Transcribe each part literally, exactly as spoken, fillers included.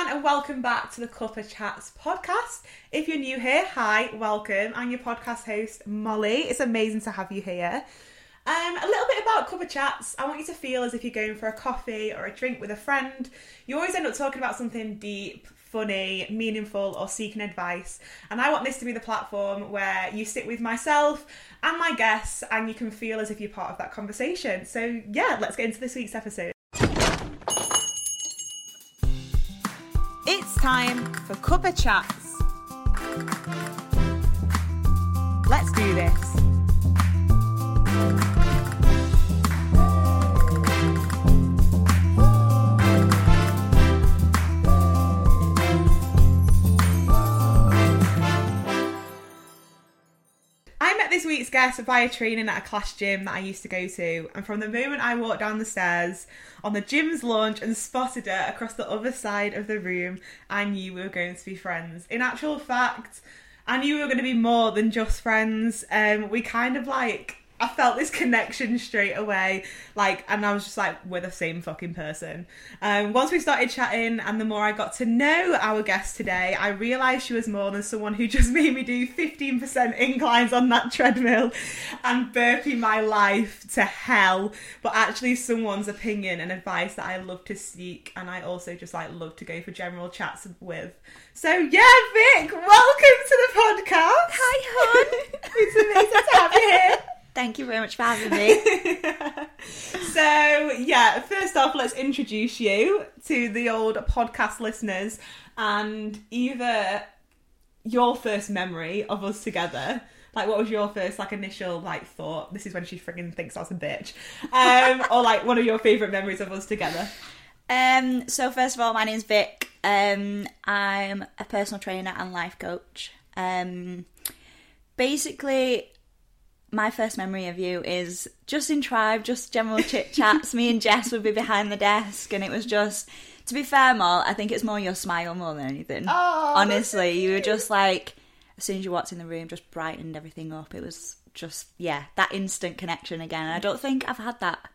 everyone, and welcome back to the CuppaChats podcast. If you're new here, hi, welcome. I'm your podcast host, Molly. It's amazing to have you here. Um, a little bit about CuppaChats. I want you to feel as if you're going for a coffee or a drink with a friend. You always end up talking about something deep, funny, meaningful, or seeking advice. And I want this to be the platform where you sit with myself and my guests, and you can feel as if you're part of that conversation. So yeah, let's get into this week's episode. It's time for CuppaChats. Let's do this. This week's guest via training at a class gym that I used to go to, and from the moment I walked down the stairs on the gym's lounge and spotted her across the other side of the room, I knew we were going to be friends. In actual fact, I knew we were going to be more than just friends. Um, we kind of like, I felt this connection straight away, like, and I was just like, we're the same fucking person. Um, once we started chatting and the more I got to know our guest today, I realised she was more than someone who just made me do fifteen percent inclines on that treadmill and burping my life to hell, but actually someone's opinion and advice that I love to seek, and I also just like love to go for general chats with. So yeah, Vic, welcome to the podcast. Hi, hon. It's amazing to have you here. Thank you very much for having me. So, yeah, first off, let's introduce you to the old podcast listeners and either your first memory of us together. Like, what was your first, like, initial, like, thought? This is when she friggin' thinks I was a bitch. Um, or, like, one of your favourite memories of us together. Um. So, first of all, my name's Vic. Um, I'm a personal trainer and life coach. Um, basically... my first memory of you is just in Tribe, just general chit-chats. Me and Jess would be behind the desk, and it was just, to be fair, Mal, I think it's more your smile more than anything. Oh, honestly, you were just like, as soon as you walked in the room, just brightened everything up. It was just, yeah, that instant connection again. And I don't think I've had that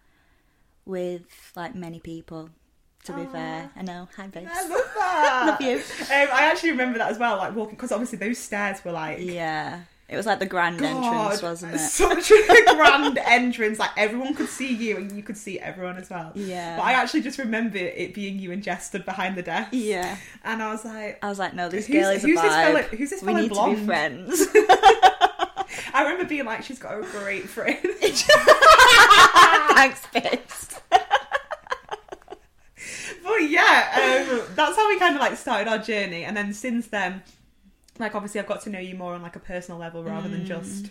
with, like, many people. To be Aww. fair, I know. Hi, babes. I love that. Love you. Um, I actually remember that as well, like, walking, because obviously those stairs were like... yeah. It was like the grand God, entrance, wasn't it? Such a grand entrance. Like, everyone could see you and you could see everyone as well. Yeah. But I actually just remember it being you and Jess stood behind the desk. Yeah. And I was like... I was like, no, this girl is a who's vibe. This fella, who's this fellow blonde? We need blonde? to be friends. I remember being like, she's got a great fringe. Thanks, bitch. But yeah, um, that's how we kind of like started our journey. And then since then... like, obviously, I've got to know you more on, like, a personal level rather mm. than just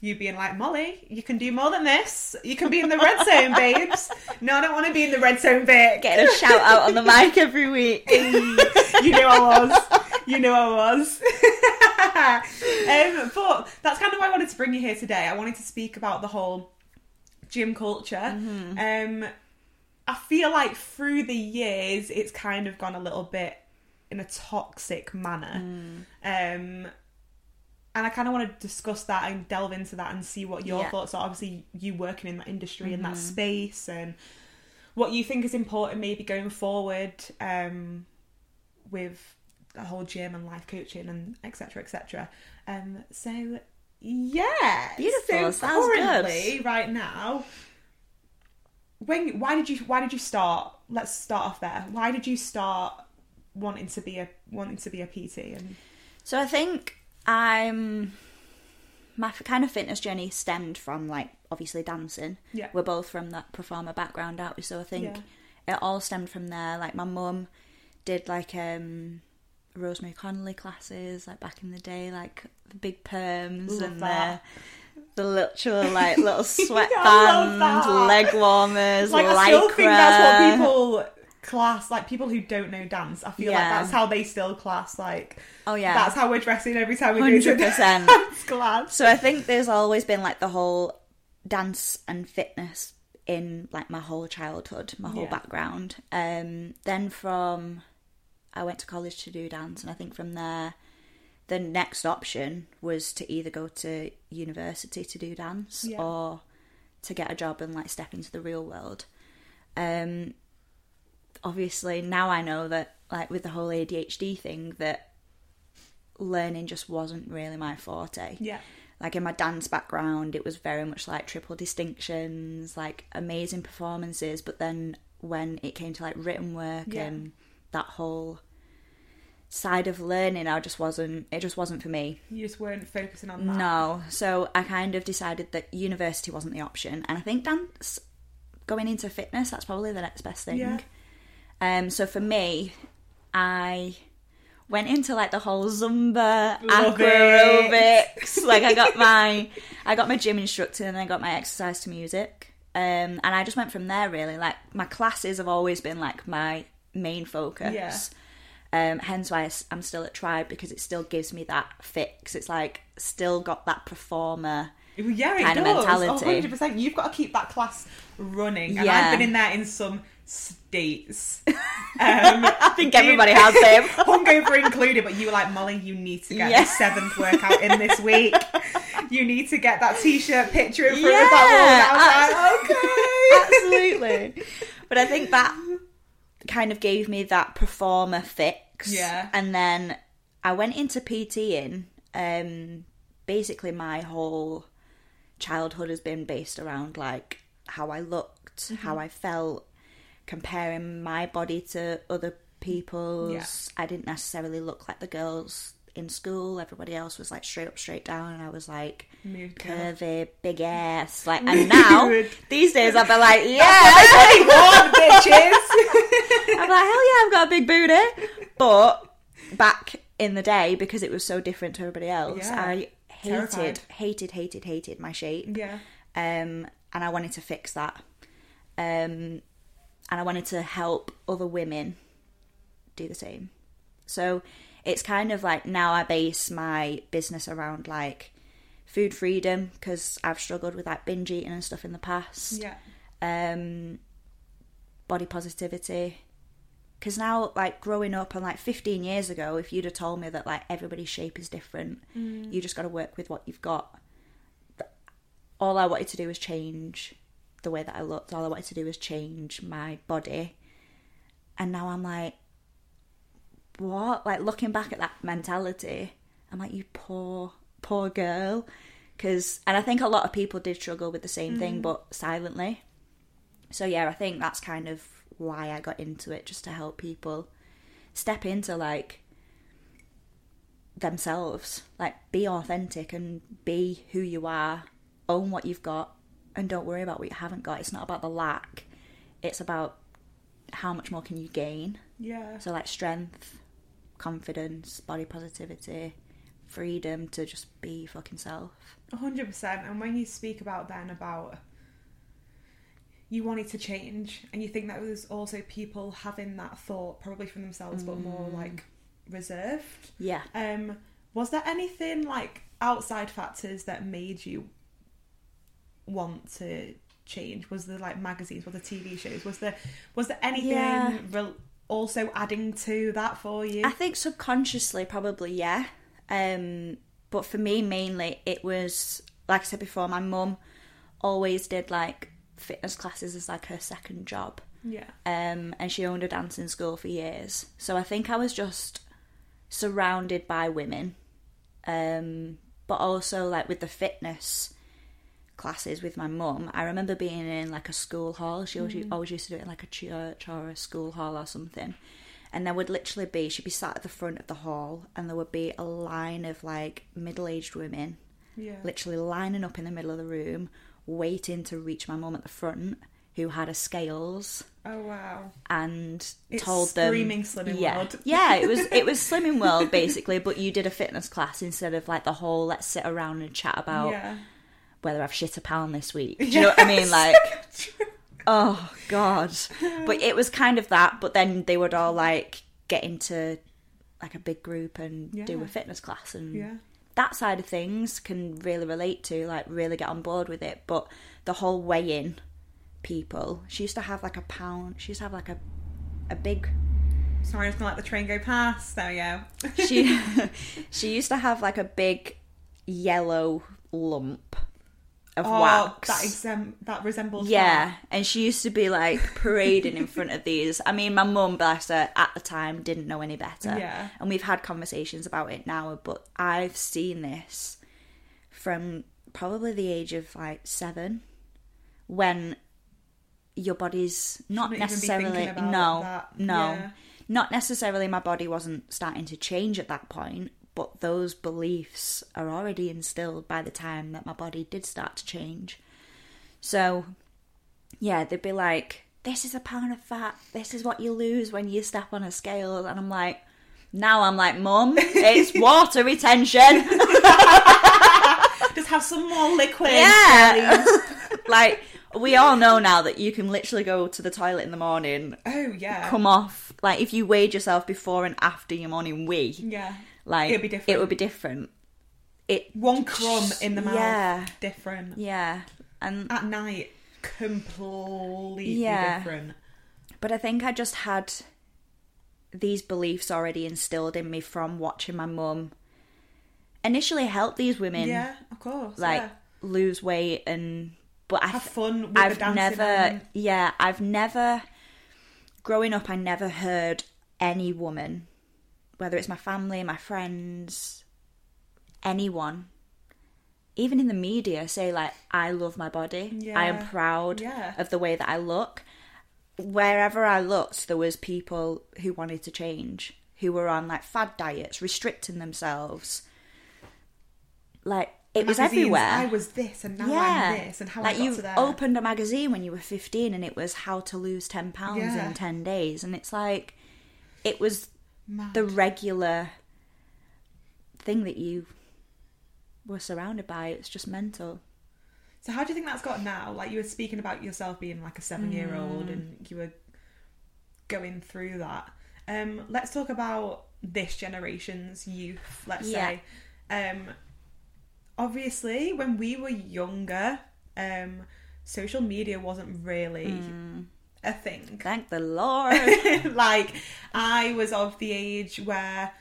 you being like, Molly, you can do more than this. You can be in the red zone, babes. No, I don't want to be in the red zone, Vic. Getting a shout-out on the mic every week. You know I was. You know I was. um, but that's kind of why I wanted to bring you here today. I wanted to speak about the whole gym culture. Mm-hmm. Um, I feel like through the years, it's kind of gone a little bit in a toxic manner. Mm. Um, and I kind of want to discuss that and delve into that and see what your yeah. thoughts are. Obviously, you working in that industry, mm-hmm. in that space, and what you think is important maybe going forward um, with the whole gym and life coaching and et cetera, et cetera. Um, so, yeah. Beautiful. So currently, good. right now, when why did you why did you start? Let's start off there. Why did you start wanting to be a wanting to be a P T? And so I think I'm my kind of fitness journey stemmed from, like, obviously dancing. Yeah, we're both from that performer background, aren't we? So I think yeah. it all stemmed from there. Like, my mum did like um Rosemary Connolly classes, like, back in the day, like the big perms love and the, the literal like little sweatband leg warmers, like, lycra. I still think that's what people class, like, people who don't know dance, I feel yeah. like that's how they still class, like, oh yeah, that's how we're dressing every time we one hundred percent go to dance class. So I think there's always been, like, the whole dance and fitness in, like, my whole childhood, my whole yeah. background. Um, then from, I went to college to do dance, and I think from there, the next option was to either go to university to do dance yeah. or to get a job and, like, step into the real world. Um, obviously now I know that like with the whole A D H D thing, that learning just wasn't really my forte. Yeah. Like in my dance background, it was very much like triple distinctions, like amazing performances. But then when it came to like written work yeah. and that whole side of learning, I just wasn't, it just wasn't for me. You just weren't focusing on that. No. So I kind of decided that university wasn't the option. And I think dance, going into fitness, that's probably the next best thing. Yeah. Um. So for me, I... went into like the whole Zumba, Love aqua aerobics. It. Like I got my, I got my gym instructor, and I got my exercise to music, um, and I just went from there. Really, like my classes have always been like my main focus. Yeah. Um, hence why I'm still at Tribe, because it still gives me that fix. It's like still got that performer. Yeah, it kind does. Of mentality. One hundred percent. You've got to keep that class running, and yeah. I've been in there in some states. Um, I think everybody has them, hungover included. But you were like, Molly, you need to get yeah. the seventh workout in this week. You need to get that T-shirt picture in front yeah, of that wall. I was like, okay, absolutely. But I think that kind of gave me that performer fix. Yeah, and then I went into PTing. Um, basically, my whole childhood has been based around like how I looked, mm-hmm. how I felt, comparing my body to other people's. Yeah. I didn't necessarily look like the girls in school. Everybody else was like straight up, straight down, and I was like Mood curvy, up. Big ass. Like, and now these days I'd be like, yeah, want, bitches. I'm like, hell yeah, I've got a big booty. But back in the day, because it was so different to everybody else, yeah. I hated, Terrified. hated, hated, hated my shape. Yeah. Um, and I wanted to fix that. Um, and I wanted to help other women do the same. So it's kind of like now I base my business around like food freedom, because I've struggled with like binge eating and stuff in the past. Yeah. Um, body positivity. Because now, like growing up and like fifteen years ago, if you'd have told me that like everybody's shape is different, mm. you just got to work with what you've got. All I wanted to do was change the way that I looked. All I wanted to do was change my body. And now I'm like, what? Like, looking back at that mentality, I'm like, you poor, poor girl. Cause, and I think a lot of people did struggle with the same mm. thing, but silently. So yeah, I think that's kind of why I got into it, just to help people step into like themselves, like be authentic and be who you are, own what you've got. And don't worry about what you haven't got. It's not about the lack. It's about how much more can you gain. Yeah. So like strength, confidence, body positivity, freedom to just be fucking self. one hundred percent. And when you speak about then about you wanted to change, and you think that was also people having that thought probably from themselves, mm. but more like reserved. Yeah. Um, was there anything like outside factors that made you want to change? Was there like magazines? Was there T V shows? Was there was there anything yeah. re- also adding to that for you? I think subconsciously probably, yeah. Um, but for me mainly it was, like I said before, my mum always did like fitness classes as like her second job. Yeah. Um, and she owned a dancing school for years. So I think I was just surrounded by women. Um, but also like with the fitness classes with my mum, I remember being in like a school hall. She always, mm. always used to do it in like a church or a school hall or something, and there would literally be, she'd be sat at the front of the hall, and there would be a line of like middle-aged women yeah. literally lining up in the middle of the room waiting to reach my mum at the front, who had her scales. Oh wow. And it's told them screaming Slimming yeah, World. Yeah, it was it was Slimming World basically, but you did a fitness class instead of like the whole let's sit around and chat about yeah. whether I've shit a pound this week. Do you yes. know what I mean? Like, oh, God. But it was kind of that, but then they would all, like, get into, like, a big group and yeah. do a fitness class. And yeah. that side of things can really relate to, like, really get on board with it. But the whole weighing people, she used to have, like, a pound. She used to have, like, a, a big... Sorry, I was going to let the train go past. There we go. she, she used to have, like, a big yellow lump. of oh, wax. That, exem- that resembles Yeah, that. And she used to be like parading in front of these. I mean, my mum, bless her, at the time didn't know any better. Yeah. And we've had conversations about it now, but I've seen this from probably the age of like seven, when your body's not Shouldn't necessarily even be no that. no yeah. not necessarily my body wasn't starting to change at that point, but those beliefs are already instilled by the time that my body did start to change. So yeah, they'd be like, this is a pound of fat, this is what you lose when you step on a scale, and I'm like, now I'm like, mum, it's water retention. Just have some more liquid. Yeah. Like, we all know now that you can literally go to the toilet in the morning. Oh, yeah. Come off. Like, if you weighed yourself before and after your morning wee. Yeah. Like, it'd be different. It would be different. It One crumb in the mouth. Yeah. Different. Yeah. And at night, completely yeah. different. But I think I just had these beliefs already instilled in me from watching my mum initially help these women. Yeah, of course. Like, yeah. lose weight and... But Have I th- fun with I've the dancing never, and... Yeah, I've never... Growing up, I never heard any woman, whether it's my family, my friends, anyone, even in the media, say, like, I love my body. Yeah. I am proud yeah. of the way that I look. Wherever I looked, there was people who wanted to change, who were on, like, fad diets, restricting themselves. Like... It magazines, was everywhere. I was this and now yeah. I'm this and how like I got to there. Like, you opened a magazine when you were fifteen and it was how to lose ten pounds yeah. in ten days. And it's like, it was Mad. the regular thing that you were surrounded by. It's just mental. So how do you think that's got now? Like, you were speaking about yourself being like a seven-year-old mm. and you were going through that. Um, let's talk about this generation's youth, let's yeah. say. Um... Obviously, when we were younger, um, social media wasn't really mm. a thing. Thank the Lord. Like, I was of the age where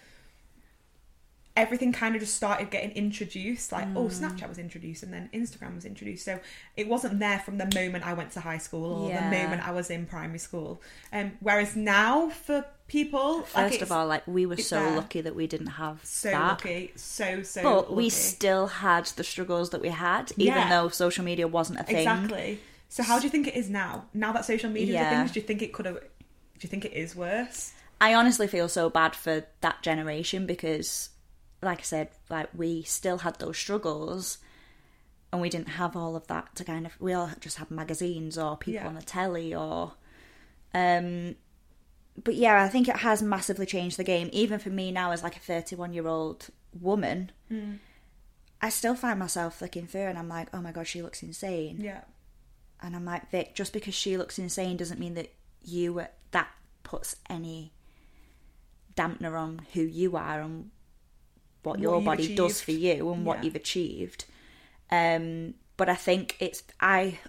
everything kind of just started getting introduced. Like, mm. oh, Snapchat was introduced and then Instagram was introduced. So it wasn't there from the moment I went to high school or yeah. the moment I was in primary school. Um, whereas now, for people... First like of all, like, we were so there. lucky that we didn't have so that. So lucky. So, so but lucky. But we still had the struggles that we had, even yeah. though social media wasn't a thing. Exactly. So how do you think it is now? Now that social media is yeah. a thing, do you think it could have... Do you think it is worse? I honestly feel so bad for that generation because, like I said, like, we still had those struggles and we didn't have all of that to kind of... We all just had magazines or people yeah. on the telly or... um. But yeah, I think it has massively changed the game. Even for me now as like a thirty-one-year-old woman, mm. I still find myself flicking through and I'm like, oh my God, she looks insane. Yeah. And I'm like, Vic, just because she looks insane doesn't mean that you... That puts any dampener on who you are and what, what your body achieved. does for you and yeah. what you've achieved. Um, but I think it's... I...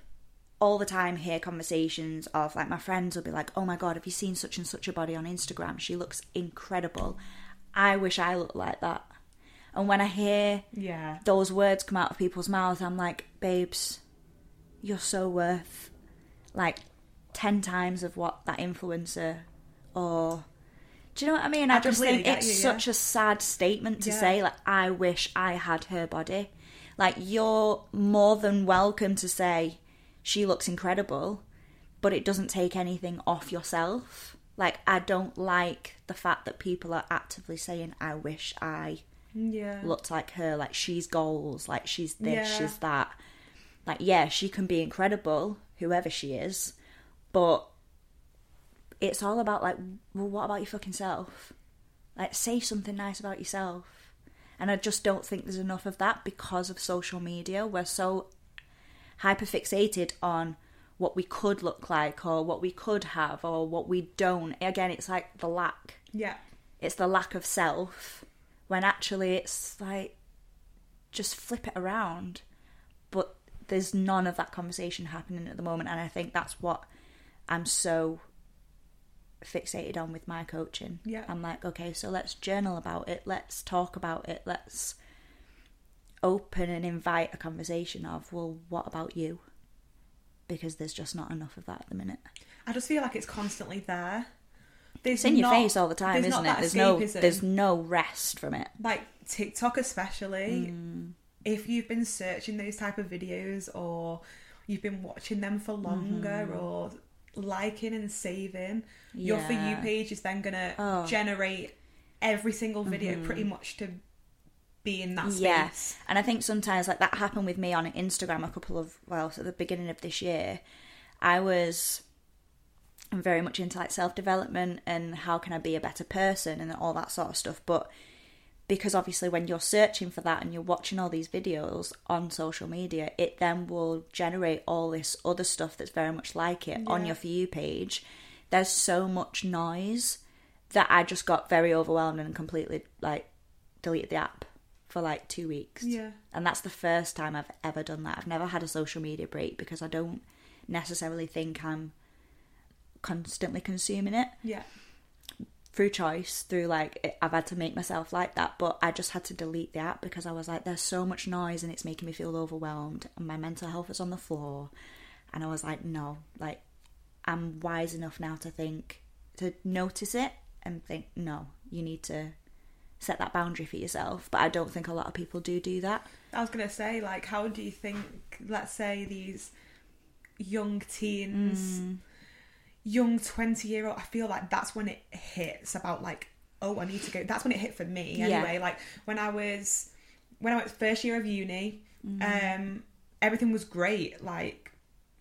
all the time hear conversations of like, my friends will be like, oh my God, have you seen such and such a body on Instagram? She looks incredible. I wish I looked like that. And when I hear yeah. those words come out of people's mouths, I'm like, babes, you're so worth like ten times of what that influencer or... Do you know what I mean? I, I just think it's you, yeah. such a sad statement to yeah. say, like, I wish I had her body. Like, you're more than welcome to say, she looks incredible, but it doesn't take anything off yourself. Like, I don't like the fact that people are actively saying, I wish I yeah. looked like her, like, she's goals, like, she's this, yeah. she's that. Like, yeah, she can be incredible, whoever she is, but it's all about, like, well, what about your fucking self? Like, say something nice about yourself. And I just don't think there's enough of that because of social media. We're so... hyperfixated on what we could look like or what we could have or what we don't. Again, it's like the lack. Yeah. It's the lack of self when actually it's like, just flip it around. But there's none of that conversation happening at the moment, and I think that's what I'm so fixated on with my coaching. Yeah. I'm like, okay, so let's journal about it. Let's talk about it. Let's open and invite a conversation of, well, what about you? Because there's just not enough of that at the minute. I just feel like it's constantly there. There's it's in not, your face all the time, isn't it? There's no, there's no rest from it. Like TikTok especially. Mm. If you've been searching those type of videos, or you've been watching them for longer, mm-hmm. or liking and saving, yeah. your For You page is then going to oh. generate every single video mm-hmm. pretty much to be in that space. Yes, and I think sometimes like that happened with me on Instagram a couple of, well, at the beginning of this year, I was... I'm very much into like self-development and how can I be a better person and all that sort of stuff. But because obviously when you're searching for that and you're watching all these videos on social media, it then will generate all this other stuff that's very much like it yeah. on your For You page. There's so much noise that I just got very overwhelmed and completely like deleted the app for like two weeks. Yeah. And that's the first time I've ever done that. I've never had a social media break because I don't necessarily think I'm constantly consuming it, yeah, through choice, through like I've had to make myself like that, but I just had to delete the app because I was like, there's so much noise and it's making me feel overwhelmed and my mental health is on the floor. And I was like, no, like I'm wise enough now to think, to notice it and think, no, you need to set that boundary for yourself. But I don't think a lot of people do do that. I was gonna say, like, how do you think, let's say these young teens, mm. young twenty year old, I feel like that's when it hits about like, oh, I need to go. That's when it hit for me anyway. Yeah. Like when I was when I was first year of uni, mm. um everything was great. Like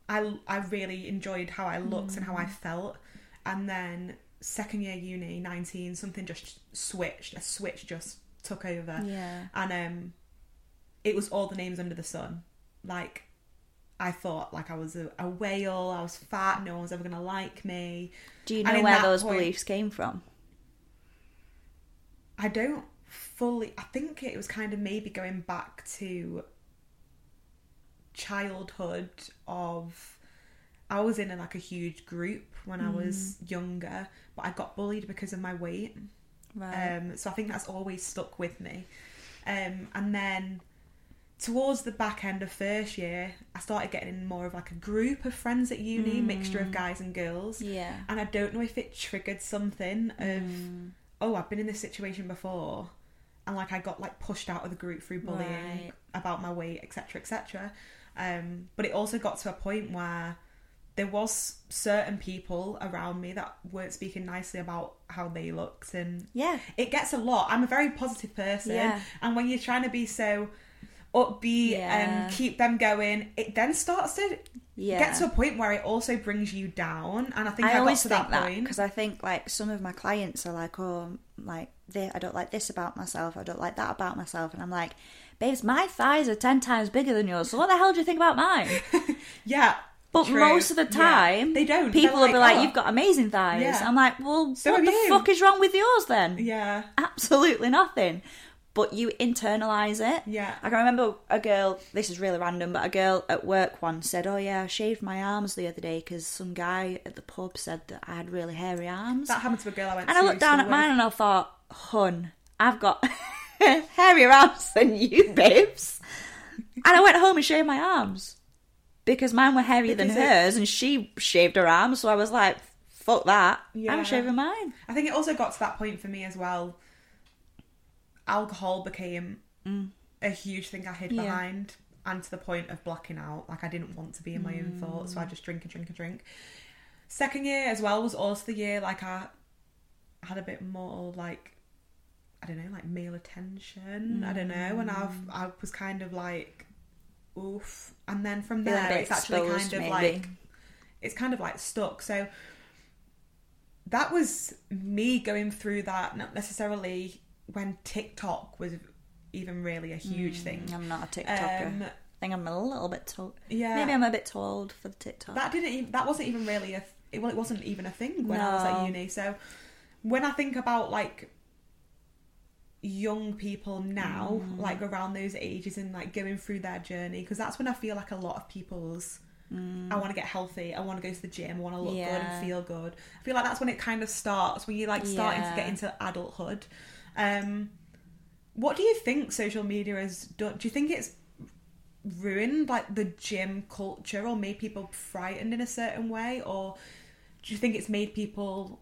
I I really enjoyed how I looked mm. and how I felt. And then second year uni, nineteen, something just switched. A switch just took over. Yeah. And um it was all the names under the sun. Like I thought like I was a, a whale, I was fat, no one was ever going to like me. Do you know where those point, beliefs came from? I don't fully... I think it was kind of maybe going back to childhood of... I was in a, like a huge group when mm. I was younger, but I got bullied because of my weight. Right. Um, so I think that's always stuck with me. Um, and then... towards the back end of first year, I started getting more of like a group of friends at uni, mm. mixture of guys and girls. Yeah. And I don't know if it triggered something of, mm. oh, I've been in this situation before. And like I got like pushed out of the group through bullying right. about my weight, et cetera, et cetera. Um, but it also got to a point where there was certain people around me that weren't speaking nicely about how they looked. And yeah. it gets a lot. I'm a very positive person. Yeah. And when you're trying to be so... upbeat yeah. and keep them going, it then starts to yeah. get to a point where it also brings you down. And I think I, I always got to think that point because I think like some of my clients are like, oh, like they, I don't like this about myself, I don't like that about myself, and I'm like, babes, my thighs are ten times bigger than yours, so what the hell do you think about mine? yeah. But True. most of the time, yeah. they don't. People like, will be like, oh. you've got amazing thighs. Yeah. I'm like, well, so what the you. fuck is wrong with yours then? Yeah. Absolutely nothing. But you internalise it. Yeah. I can remember a girl, this is really random, but a girl at work once said, oh yeah, I shaved my arms the other day because some guy at the pub said that I had really hairy arms. That happened to a girl I went and to. And I looked down at mine and I thought, hun, I've got hairier arms than you, babes. And I went home and shaved my arms because mine were hairier than hers it? and she shaved her arms. So I was like, fuck that, yeah. I'm shaving mine. I think it also got to that point for me as well. Alcohol became mm. a huge thing I hid yeah. behind, and to the point of blocking out. Like I didn't want to be in my mm. own thoughts, so I just drink and drink and drink. Second year as well was also the year like I had a bit more like, I don't know, like male attention. Mm. I don't know, and I've I was kind of like, oof. And then from there, yeah, it's actually kind of maybe. like, it's kind of like stuck. So that was me going through that, not necessarily. When TikTok was even really a huge mm, thing. I'm not a TikToker. Um, I think I'm a little bit too... Yeah. Maybe I'm a bit too old for the TikTok. That didn't even... That wasn't even really a... It, well, it wasn't even a thing when no. I was at uni. So when I think about, like, young people now, mm. like, around those ages and, like, going through their journey, because that's when I feel like a lot of people's... Mm. I want to get healthy, I want to go to the gym, I want to look yeah. good and feel good. I feel like that's when it kind of starts, when you're, like, starting yeah. to get into adulthood. Um, What do you think social media has done? Do you think it's ruined like the gym culture or made people frightened in a certain way? Or do you think it's made people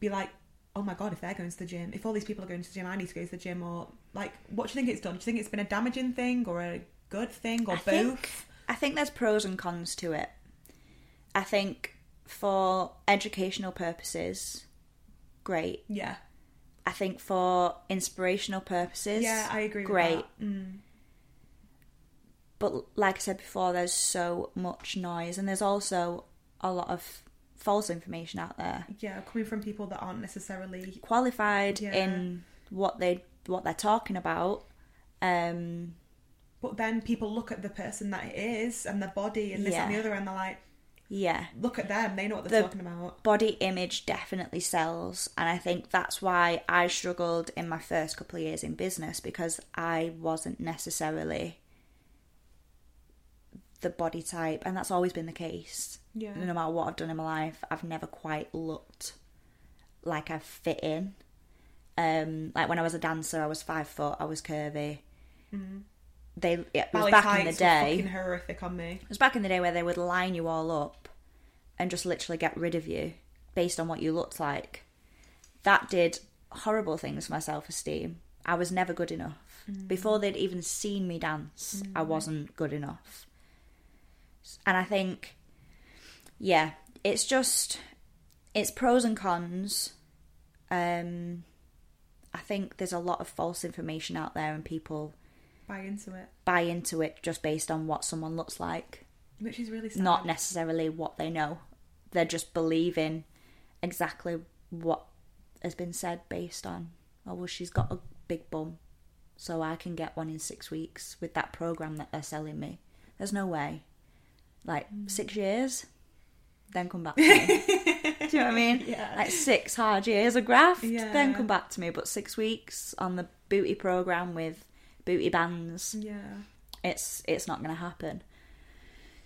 be like, oh my God, if they're going to the gym, if all these people are going to the gym, I need to go to the gym? Or like, what do you think it's done? Do you think it's been a damaging thing or a good thing or I both? Think, I think there's pros and cons to it. I think for educational purposes, great. Yeah. I think for inspirational purposes, yeah, I agree. Great. With that. Mm. But like I said before, there's so much noise, and there's also a lot of false information out there. Yeah, coming from people that aren't necessarily qualified yeah. in what they what they're talking about. Um, but then people look at the person that it is and their body and this yeah. and the other, and they're like, yeah, look at them. They know what they're the talking about. Body image definitely sells, and I think that's why I struggled in my first couple of years in business, because I wasn't necessarily the body type, and that's always been the case. Yeah. No matter what I've done in my life, I've never quite looked like I've fit in. Um, like when I was a dancer, I was five foot, I was curvy. Mm-hmm. They it was Ballet back in the day. Were fucking horrific on me. It was back in the day where they would line you all up and just literally get rid of you based on what you looked like. That did horrible things for my self-esteem. I was never good enough. Mm. Before they'd even seen me dance, mm. I wasn't good enough. And I think, yeah, it's just, it's pros and cons. Um, I think there's a lot of false information out there, and people buy into it. Buy into it just based on what someone looks like. Which is really sad. Not necessarily what they know. They're just believing exactly what has been said based on, oh, well, she's got a big bum, so I can get one in six weeks with that program that they're selling me. There's no way. Like, six years, then come back to me. Do you know what I mean? Yeah. Like, six hard years of graft, yeah. then come back to me. But six weeks on the booty programme with booty bands, yeah, it's it's not going to happen.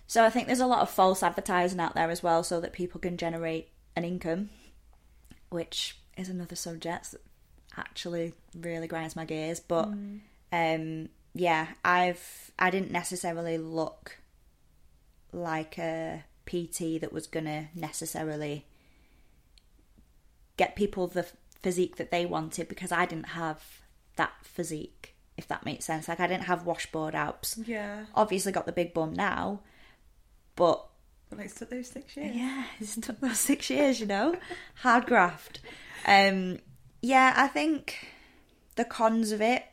So I think there's a lot of false advertising out there as well, so that people can generate an income, which is another subject that actually really grinds my gears. But, mm. um, yeah, I've I didn't necessarily look like a P T that was going to necessarily get people the physique that they wanted, because I didn't have that physique, if that makes sense. Like, I didn't have washboard abs. Yeah. Obviously got the big bum now, but... But like, it took those six years. Yeah, it took those six years, you know? Hard graft. Um, yeah, I think the cons of it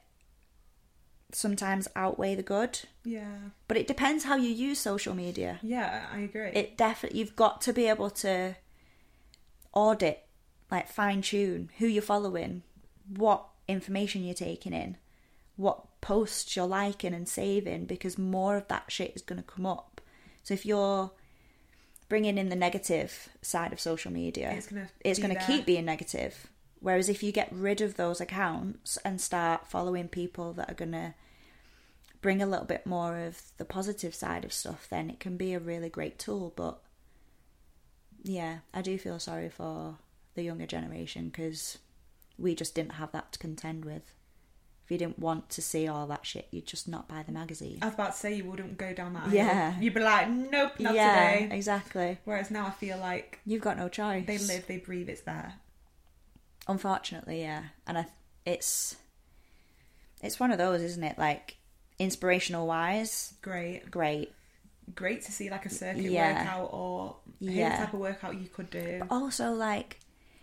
sometimes outweigh the good. Yeah. But it depends how you use social media. Yeah, I agree. It definitely, you've got to be able to audit, like fine tune who you're following, what information you're taking in, what posts you're liking and saving, because more of that shit is going to come up. So if you're bringing in the negative side of social media, it's going to it's going to keep being negative. Whereas if you get rid of those accounts and start following people that are going to bring a little bit more of the positive side of stuff, then it can be a really great tool. But yeah, I do feel sorry for the younger generation, because we just didn't have that to contend with. If you didn't want to see all that shit, you'd just not buy the magazine. I was about to say, you wouldn't go down that aisle. Yeah. You'd be like, nope, not yeah, today. Yeah, exactly. Whereas now I feel like... You've got no choice. They live, they breathe, it's there. Unfortunately, yeah. And I, it's it's one of those, isn't it? Like, inspirational wise, great, great, great to see like a circuit yeah. workout or any yeah. type of workout you could do. But also, like,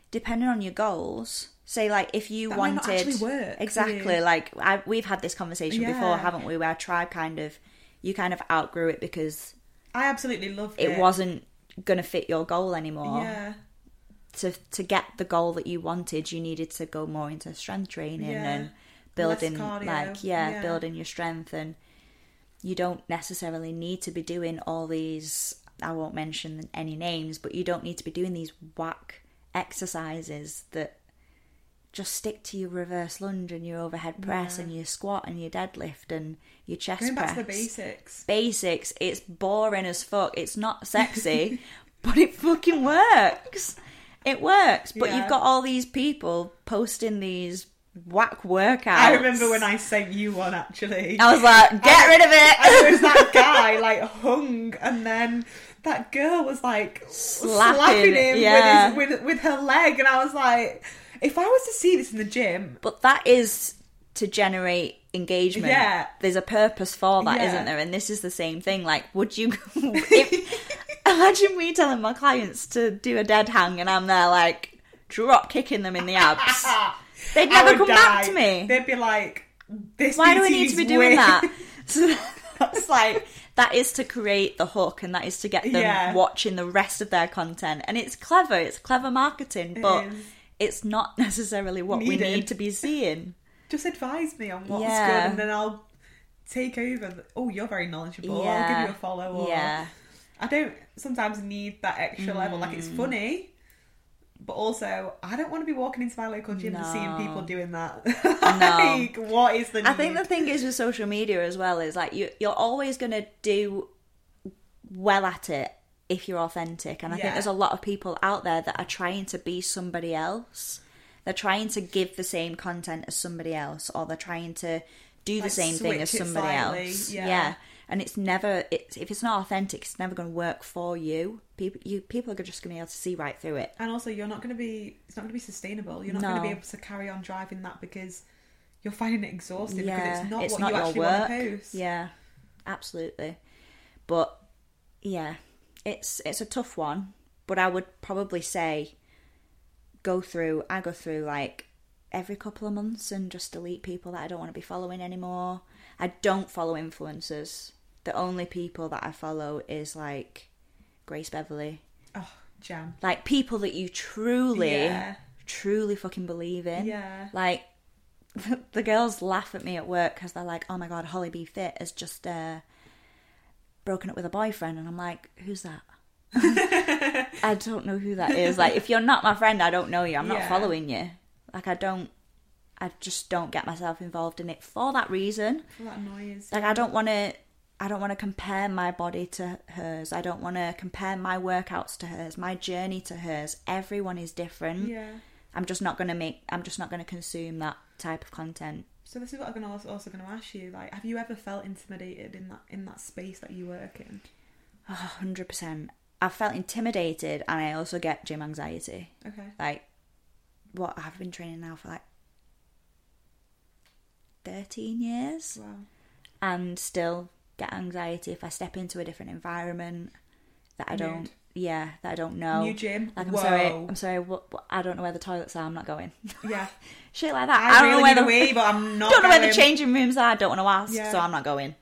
depending on your goals, say like if you that wanted might not actually work, exactly yeah. like I, we've had this conversation yeah. before, haven't we? Where Tribe kind of you kind of outgrew it because I absolutely loved it. It wasn't gonna fit your goal anymore. Yeah. To to get the goal that you wanted, you needed to go more into strength training yeah. and building, like, yeah, yeah, building your strength. And you don't necessarily need to be doing all these, I won't mention any names, but you don't need to be doing these whack exercises that just stick to your reverse lunge and your overhead press yeah. and your squat and your deadlift and your chest Going press. Going back to the basics. Basics. It's boring as fuck. It's not sexy, but it fucking works. It works, but yeah. you've got all these people posting these whack workouts. I remember when I sent you one, actually. I was like, get I, rid of it. And there was that guy, like, hung, and then that girl was, like, slapping, slapping him yeah. with, his, with, with her leg. And I was like, if I was to see this in the gym... But that is to generate engagement. Yeah. There's a purpose for that, yeah. isn't there? And this is the same thing. Like, would you... if, imagine me telling my clients to do a dead hang, and I'm there, like, drop kicking them in the abs. They'd never come die. back to me. They'd be like, this why do we need to be doing weird. that? So that's like, that is to create the hook, and that is to get them yeah. watching the rest of their content. And it's clever. It's clever marketing, it but is. it's not necessarily what Needed. we need to be seeing. Just advise me on what's yeah. good, and then I'll take over. Oh, you're very knowledgeable. Yeah. I'll give you a follow. Or yeah. I don't sometimes need that extra mm. level. Like, it's funny. But also, I don't want to be walking into my local gym no. and seeing people doing that. like, no. what is the need? I think the thing is with social media as well is, like, you, you're always going to do well at it if you're authentic. And I yeah. think there's a lot of people out there that are trying to be somebody else. They're trying to give the same content as somebody else, or they're trying to do like the same thing as somebody slightly. else. Yeah. yeah. And it's never, it's, if it's not authentic, it's never going to work for you. People, you, people are just going to be able to see right through it. And also, you're not going to be, it's not going to be sustainable. You're not no. going to be able to carry on driving that, because you're finding it exhausting yeah. because it's not it's what not you actually work. want to post. Yeah, absolutely. But yeah, it's it's a tough one. But I would probably say go through, I go through like every couple of months and just delete people that I don't want to be following anymore. I don't follow influencers. The only people that I follow is, like, Grace Beverly. Oh, jam. Like, people that you truly, yeah. truly fucking believe in. Yeah. Like, the girls laugh at me at work because they're like, oh, my God, Holly B. Fit has just uh, broken up with a boyfriend. And I'm like, who's that? I don't know who that is. Like, if you're not my friend, I don't know you. I'm not yeah. following you. Like, I don't. I just don't get myself involved in it for that reason. For that noise. Like, I don't want to... I don't want to compare my body to hers. I don't want to compare my workouts to hers, my journey to hers. Everyone is different. Yeah. I'm just not going to make, I'm just not going to consume that type of content. So this is what I'm also, also going to ask you. Like, have you ever felt intimidated in that, in that space that you work in? Oh, one hundred percent. I've felt intimidated, and I also get gym anxiety. Okay. Like, what, I've been training now for like thirteen years. Wow. And still... get anxiety if I step into a different environment that I don't Nude. yeah that I don't know. New gym. Like, I'm Whoa. sorry I'm sorry what, what, I don't know where the toilets are, I'm not going. Yeah. Shit like that. I, I don't really know where the way, but I'm not don't going. know where the changing rooms are, I don't want to ask, yeah. so I'm not going.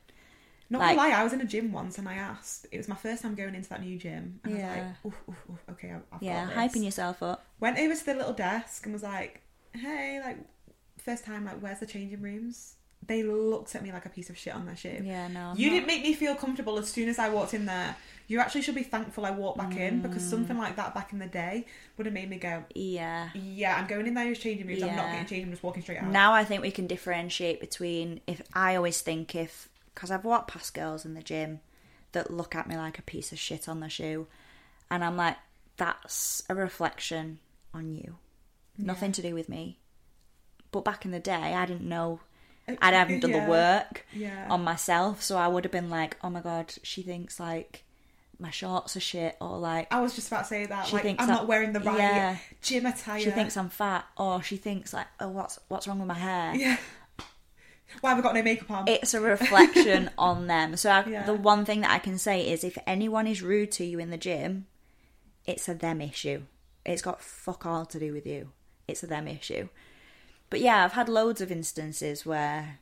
Not like, gonna lie, I was in a gym once and I asked. It was my first time going into that new gym. And yeah. I was like, oof, oof, oof, okay, I've, I've yeah, got this. Hyping yourself up. Went over to the little desk and was like, hey, like, first time, like, where's the changing rooms? They looked at me like a piece of shit on their shit. Yeah, no. I'm you not... didn't make me feel comfortable as soon as I walked in there. You actually should be thankful I walked back mm. in, because something like that back in the day would have made me go, yeah. Yeah, I'm going in there, just changing moves. Yeah. I'm not getting changed, I'm just walking straight out. Now I think we can differentiate between, if I always think if, because I've walked past girls in the gym that look at me like a piece of shit on their shoe, and I'm like, that's a reflection on you. Yeah. Nothing to do with me. But back in the day, I didn't know... I haven't done yeah. the work yeah. on myself, so I would have been like, oh my God, she thinks like my shorts are shit, or like... I was just about to say that, she like thinks I'm not wearing the right yeah. gym attire. She thinks I'm fat, or she thinks like, oh, what's what's wrong with my hair? Yeah. Why have I got no makeup on? It's a reflection on them. So I, yeah. the one thing that I can say is, if anyone is rude to you in the gym, it's a them issue. It's got fuck all to do with you. It's a them issue. But yeah, I've had loads of instances where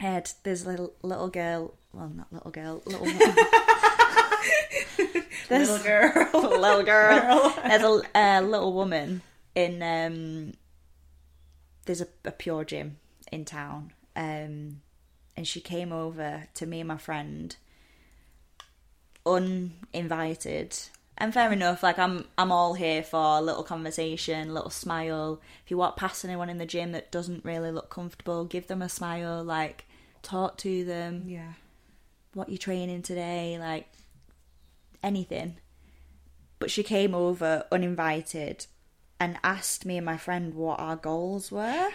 I had this little little girl, well, not little girl, little there's, little girl, little girl. There's a uh, little woman in um, there's a, a pure gym in town, um, and she came over to me and my friend, uninvited. And fair enough, like, I'm I'm all here for a little conversation, a little smile. If you walk past anyone in the gym that doesn't really look comfortable, give them a smile, like, talk to them. Yeah. What you're training today, like, anything. But she came over uninvited and asked me and my friend what our goals were.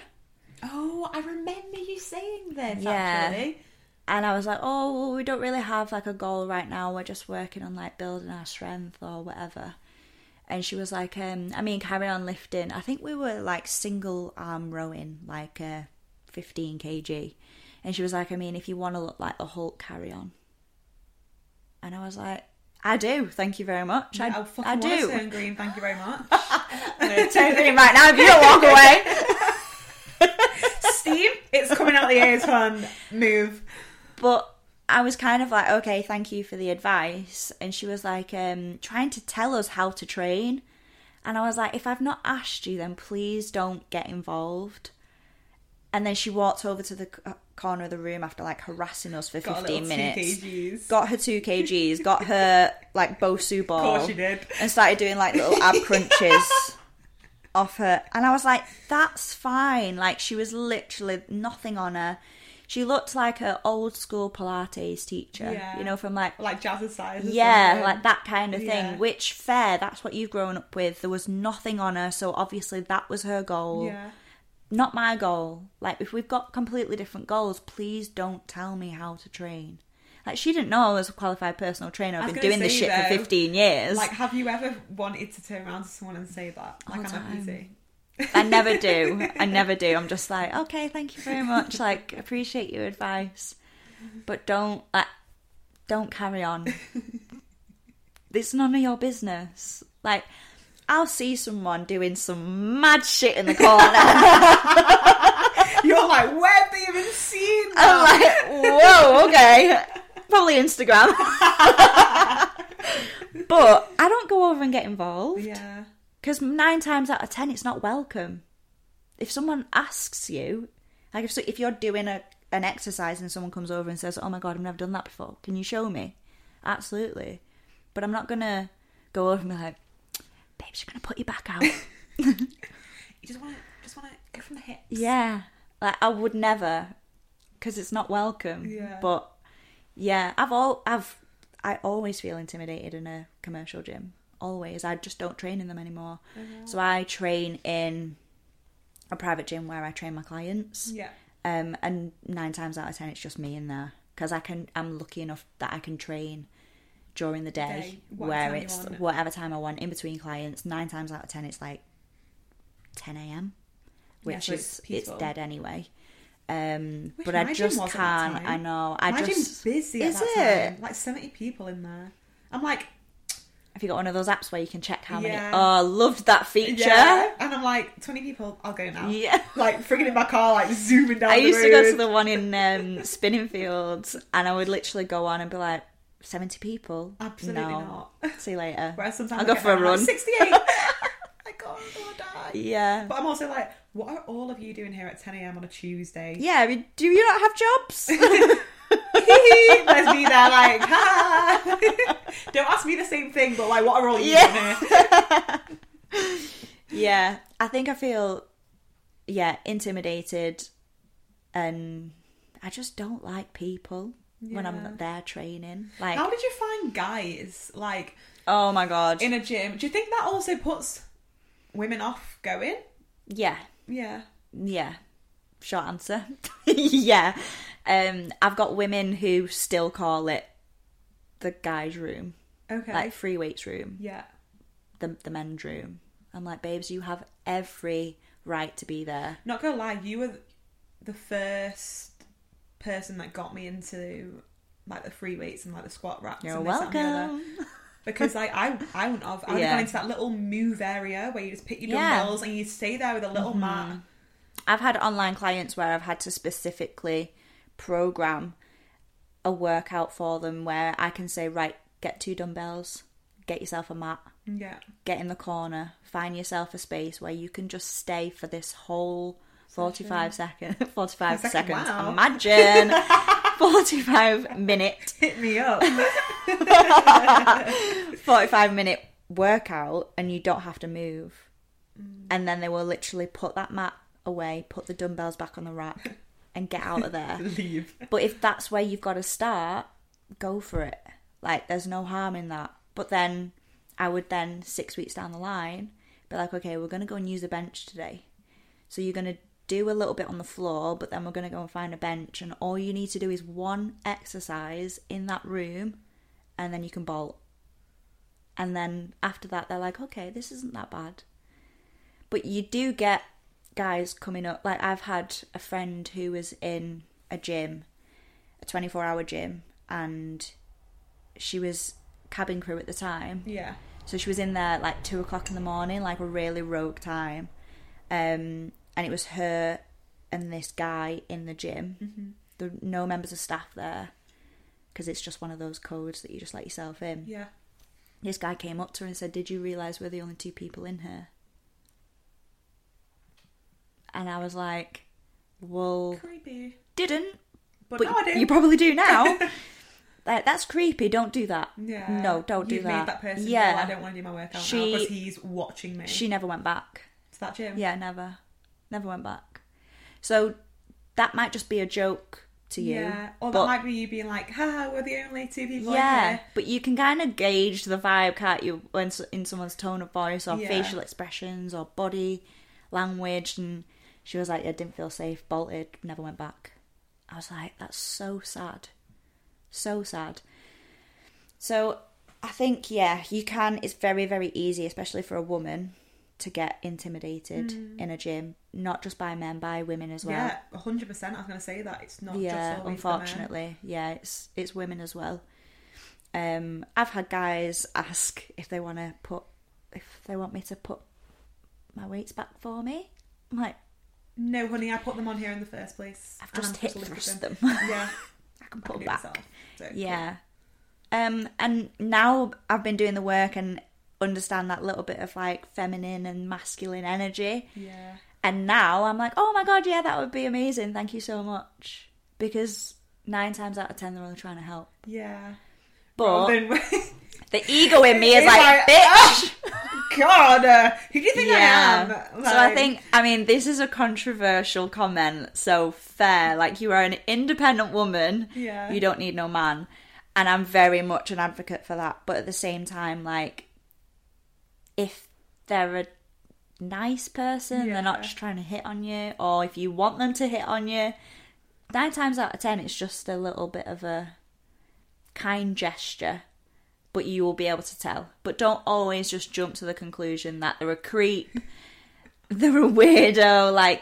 Oh, I remember you saying this, yeah. actually. And I was like, oh, well, we don't really have, like, a goal right now. We're just working on, like, building our strength or whatever. And she was like, um, I mean, carry on lifting. I think we were, like, single arm rowing, like, uh, fifteen kilograms. And she was like, I mean, if you want to look like the Hulk, carry on. And I was like, I do, thank you very much. I, I fucking I do. want to turn green, thank you very much. I'm going to turn green right now if you don't walk away. Steve, it's coming out the ears, hon. Move. But I was kind of like, okay, thank you for the advice. And she was like, um, trying to tell us how to train. And I was like, if I've not asked you, then please don't get involved. And then she walked over to the c- corner of the room after, like, harassing us for fifteen minutes. two kilograms. Got her two kilograms. Got her, like, Bosu ball. Of course she did. And started doing, like, little ab crunches off her. And I was like, that's fine. Like, she was literally nothing on her. She looked like an old school Pilates teacher, yeah. you know, from like... Like jazzercise. Yeah, something. Like that kind of thing, yeah. Which, fair, that's what you've grown up with. There was nothing on her, so obviously that was her goal. Yeah. Not my goal. Like, if we've got completely different goals, please don't tell me how to train. Like, she didn't know I was a qualified personal trainer. I've been doing this shit though, for fifteen years. Like, have you ever wanted to turn around to someone and say that? Like, all I'm time. Easy. I never do. I never do. I'm just like, okay, thank you very much. Like, appreciate your advice, but don't like, don't carry on. It's none of your business. Like, I'll see someone doing some mad shit in the corner. You're like, where have they even seen that? I'm like, whoa, okay, probably Instagram. But I don't go over and get involved. Yeah. Because nine times out of ten, it's not welcome. If someone asks you, like if so, if you're doing a, an exercise and someone comes over and says, oh my God, I've never done that before. Can you show me? Absolutely. But I'm not going to go over and be like, babe, she's going to put you back out. You just want to just want to go from the hips. Yeah. Like I would never, because it's not welcome. Yeah. But yeah, I've all, I've, I always feel intimidated in a commercial gym. Always. I just don't train in them anymore. Uh-huh. So I train in a private gym where I train my clients. Yeah. Um, and nine times out of ten, it's just me in there because I can. I'm lucky enough that I can train during the day, day. where it's whatever time I want in between clients. Nine times out of ten, it's like ten a.m., which yeah, so is it's, it's dead anyway. Um, but I just can't. I know. I my just gym's busy. Is at that it time. Like seventy people in there? I'm like. Have you got one of those apps where you can check how many? Yeah. Oh, loved that feature. Yeah. And I'm like, twenty people, I'll go now. Yeah. Like, frigging in my car, like, zooming down I the used road. To go to the one in um, Spinning Fields, and I would literally go on and be like, seventy people? Absolutely no. not. See you later. Whereas sometimes I'll go for a run. Like, sixty-eight. My God, I'm going to die. Yeah. But I'm also like, what are all of you doing here at ten a.m. on a Tuesday? Yeah, I mean, do you not have jobs? There's me there like ha. Don't ask me the same thing but like what are all you yeah. doing here? Yeah, I think I feel yeah intimidated and I just don't like people yeah. when I'm there training. Like, how did you find guys like oh my God in a gym? Do you think that also puts women off going? Yeah yeah yeah short answer. Yeah. Um, I've got women who still call it the guys' room. Okay. Like free weights room. Yeah. The the men's room. I'm like, babes, you have every right to be there. Not gonna lie, you were the first person that got me into like the free weights and like the squat racks. You're and welcome. This, that, and the other. Because like I I went off I went yeah. gone into that little move area where you just pick your dumbbells yeah. and you stay there with a little mm-hmm. mat. I've had online clients where I've had to specifically program a workout for them where I can say, right, get two dumbbells, get yourself a mat, yeah, get in the corner, find yourself a space where you can just stay for this whole forty-five second, forty-five like, seconds. Wow. Imagine forty-five minute. Hit me up. forty-five minute workout, and you don't have to move. Mm. And then they will literally put that mat away, put the dumbbells back on the rack. And get out of there. Leave. But if that's where you've got to start, go for it. Like, there's no harm in that. But then I would then, six weeks down the line, be like, okay, we're going to go and use a bench today. So you're going to do a little bit on the floor, but then we're going to go and find a bench, and all you need to do is one exercise in that room, and then you can bolt. And then after that, they're like, okay, this isn't that bad. But you do get guys coming up. Like, I've had a friend who was in a gym, a twenty-four hour gym, and she was cabin crew at the time. Yeah. So she was in there at like two o'clock in the morning, like a really rogue time. Um, and it was her and this guy in the gym. Mm-hmm. There were no members of staff there, because it's just one of those codes that you just let yourself in. Yeah. This guy came up to her and said, did you realise we're the only two people in here? And I was like, well... creepy. Didn't. But, but no, I do. You probably do now. Like, that's creepy. Don't do that. Yeah. No, don't You've do that. You made that person yeah. go, I don't want to do my workout she, now because he's watching me. She never went back. To that gym? Yeah, never. Never went back. So that might just be a joke to you. Yeah, or but, that might be you being like, haha, we're the only two people yeah, in here. But you can kind of gauge the vibe, can't you, when in someone's tone of voice or yeah. facial expressions or body language. And she was like, I didn't feel safe, bolted, never went back. I was like, that's so sad. So sad. So I think, yeah, you can, it's very, very easy, especially for a woman, to get intimidated mm. in a gym, not just by men, by women as well. Yeah, one hundred percent. I was going to say that. It's not yeah, just always unfortunately. The men. Yeah, it's it's women as well. Um, I've had guys ask if they want to put, if they want me to put my weights back for me. I'm like, no, honey, I put them on here in the first place. I've just hip thrust them. them. Yeah. I can put I can them back. So, yeah. Cool. Um, and now I've been doing the work and understand that little bit of like feminine and masculine energy. Yeah. And now I'm like, oh my god, yeah, that would be amazing. Thank you so much. Because nine times out of ten, they're only trying to help. Yeah. But well, the ego in me is like, like, bitch. Oh, god, uh, who do you think yeah. I am? Like... So I think, I mean, this is a controversial comment. So fair, like you are an independent woman. Yeah. You don't need no man. And I'm very much an advocate for that. But at the same time, like, if they're a nice person, yeah. they're not just trying to hit on you, or if you want them to hit on you, nine times out of ten, it's just a little bit of a kind gesture, but you will be able to tell. But don't always just jump to the conclusion that they're a creep, they're a weirdo, like,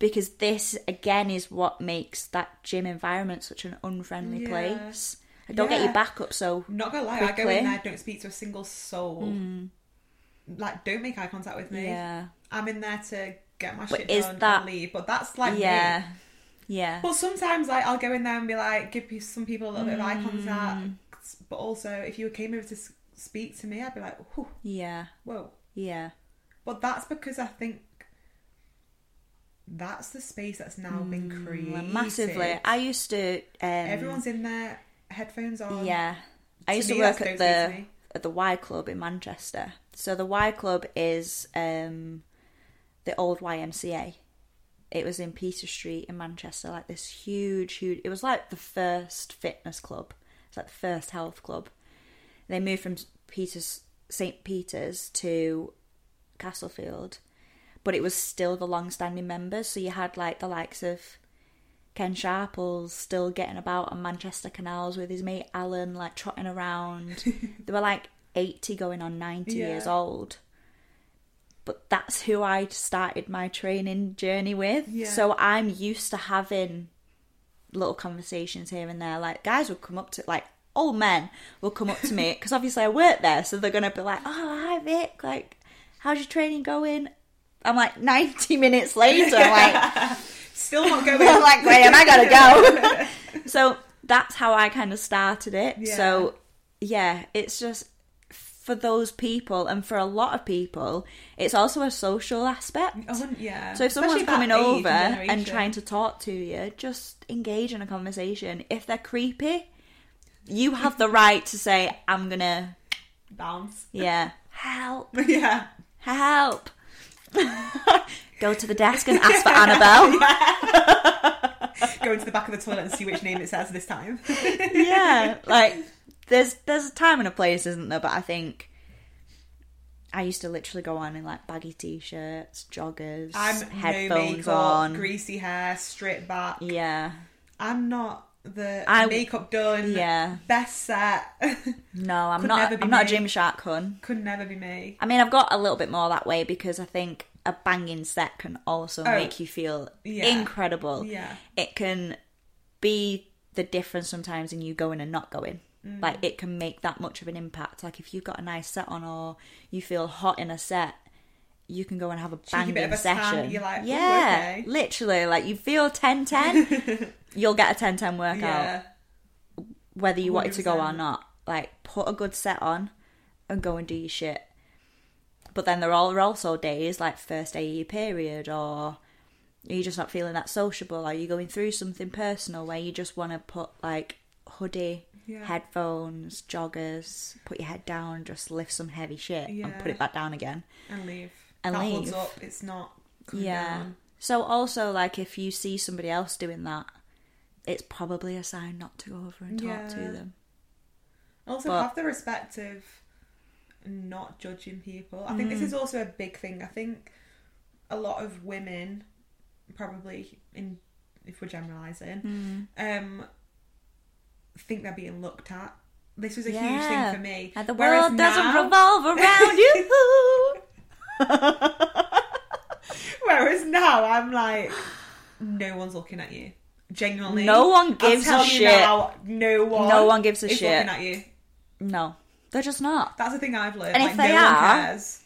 because this, again, is what makes that gym environment such an unfriendly yeah. place. I don't yeah. get your back up so not gonna lie, quickly. I go in there, don't speak to a single soul. Mm. Like, don't make eye contact with me. Yeah. I'm in there to get my but shit done that... and leave. But that's like yeah. me. Yeah. But sometimes like I'll go in there and be like, give some people a little mm. bit of eye contact. But also, if you came over to speak to me, I'd be like, whew. Yeah. Whoa. Yeah. But that's because I think that's the space that's now mm. been created. Massively. I used to... Um... Everyone's in there... headphones on. Yeah. I used to work at the at the Y Club in Manchester. So the Y Club is um the old Y M C A. It was in Peter Street in Manchester, like this huge huge it was like the first fitness club. It's like the first health club. They moved from Peter's Saint Peter's to Castlefield, but it was still the long-standing members, so you had like the likes of Ken Sharples still getting about on Manchester canals with his mate Alan, like trotting around. They were like eighty going on ninety yeah. years old. But that's who I started my training journey with. Yeah. So I'm used to having little conversations here and there. Like guys would come up to, like old men will come up to me because obviously I work there. So they're going to be like, oh, hi Vic, like how's your training going? I'm like ninety minutes later, I'm like... Still not going. I'm like, wait, I gotta go. So that's how I kind of started it. Yeah. So yeah, it's just for those people, and for a lot of people, it's also a social aspect. Oh, yeah. So if especially someone's coming over and, and trying to talk to you, just engage in a conversation. If they're creepy, you have the right to say, I'm gonna bounce. Yeah. Help. Yeah. Help. Go to the desk and ask for Annabelle. Yeah. Go into the back of the toilet and see which name it says this time. Yeah, like there's there's a time and a place, isn't there? But I think I used to literally go on in like baggy t-shirts, joggers, I'm headphones no makeup, on, greasy hair, straight back. Yeah, I'm not the I, makeup done. Yeah, best set. No, I'm could not. I'm me. Not a Gym Shark hun. Could never be me. I mean, I've got a little bit more that way because I think a banging set can also oh, make you feel yeah. incredible. Yeah, it can be the difference sometimes in you going and not going. Mm. Like, it can make that much of an impact. Like, if you've got a nice set on or you feel hot in a set, you can go and have a banging bit of a session. Tan, you're like, oh, yeah, okay. Literally. Like, you feel ten ten, you'll get a ten ten workout. Yeah. Whether you one hundred percent wanted to go or not. Like, put a good set on and go and do your shit. But then there are also days, like first day of your period, or you're just not feeling that sociable, or you're going through something personal where you just want to put, like, hoodie... Yeah. Headphones, joggers, put your head down, just lift some heavy shit yeah. and put it back down again and leave and that leave. Holds up, it's not yeah down. So also, like, if you see somebody else doing that, it's probably a sign not to go over and talk yeah. to them. Also, but, have the respect of not judging people. I mm. think this is also a big thing. I think a lot of women probably, in if we're generalising, mm. um think they're being looked at. This was a yeah. huge thing for me. And the Whereas world doesn't now... revolve around you. Whereas now I'm like, no one's looking at you. Genuinely, no one gives a shit. Now, no one, no one gives a is shit. Looking at you. No, they're just not. That's the thing I've learned. And like, if they no are, one cares.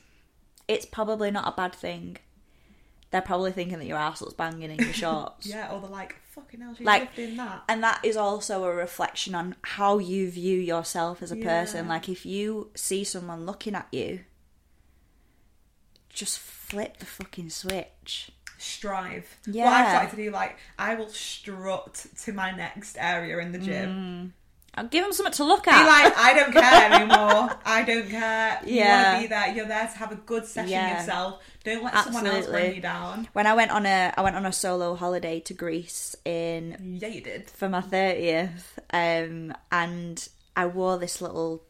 It's probably not a bad thing. They're probably thinking that your arse's banging in your shorts. Yeah, or they're like, fucking hell, she's like, doing that. And that is also a reflection on how you view yourself as a yeah. person. Like, if you see someone looking at you, just flip the fucking switch. Strive. Yeah. What I've started to do, like, I will strut to my next area in the gym. Mm. I'll give them something to look at. Be like, I don't care anymore. I don't care. Yeah. You want to be there. You're there to have a good session yeah. yourself. Don't let Absolutely. someone else bring you down. When I went on a, I went on a solo holiday to Greece in yeah, you did for my thirtieth, um, and I wore this little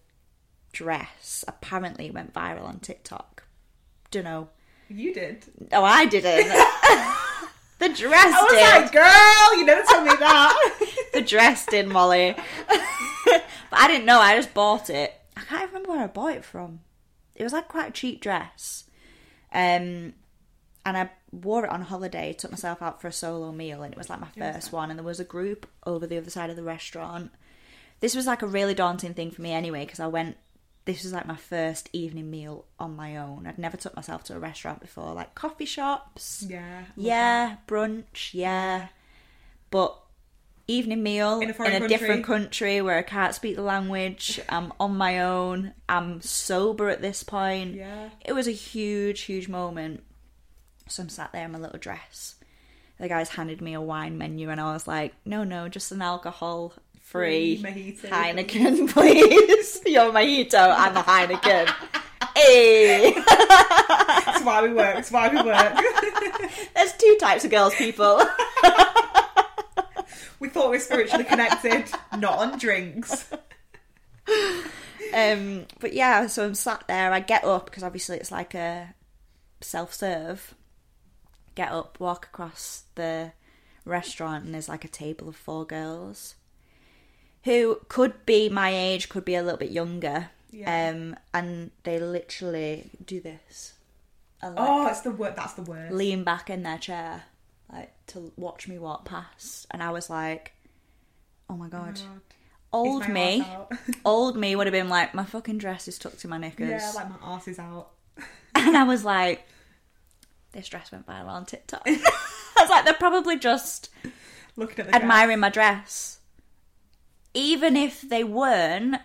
dress. Apparently, it went viral on TikTok. Don't know. You did? Oh, I didn't. The dress did. I was did. like, girl, you never told me that. The dress did, Molly. But I didn't know. I just bought it. I can't remember where I bought it from. It was like quite a cheap dress. Um, and I wore it on holiday, took myself out for a solo meal, and it was like my first one. And there was a group over the other side of the restaurant. This was like a really daunting thing for me anyway, because I went, this was like my first evening meal on my own. I'd never took myself to a restaurant before, like coffee shops. Yeah. Yeah. That. Brunch. Yeah. But evening meal in a, in a country. different country where I can't speak the language. I'm on my own. I'm sober at this point. Yeah. It was a huge, huge moment. So I'm sat there in my little dress. The guys handed me a wine menu and I was like, no, no, just an alcohol free mojito. Heineken, please. Your mojito and the Heineken. Hey. It's why we work. It's why we work. There's two types of girls, people. We thought we were spiritually connected, not on drinks. Um, but yeah, so I'm sat there. I get up, because obviously it's like a self-serve. Get up, walk across the restaurant, and there's like a table of four girls who could be my age, could be a little bit younger. Yeah. Um, and they literally do this. Like, oh, it's the wor- that's the worst. Lean back in their chair. Like, to watch me walk past, and I was like, oh my god, oh my god. old me old me would have been like, my fucking dress is tucked in my knickers, yeah, like my arse is out. And I was like, this dress went viral on TikTok. I was like, they're probably just looking at the admiring dress. My dress. Even if they weren't,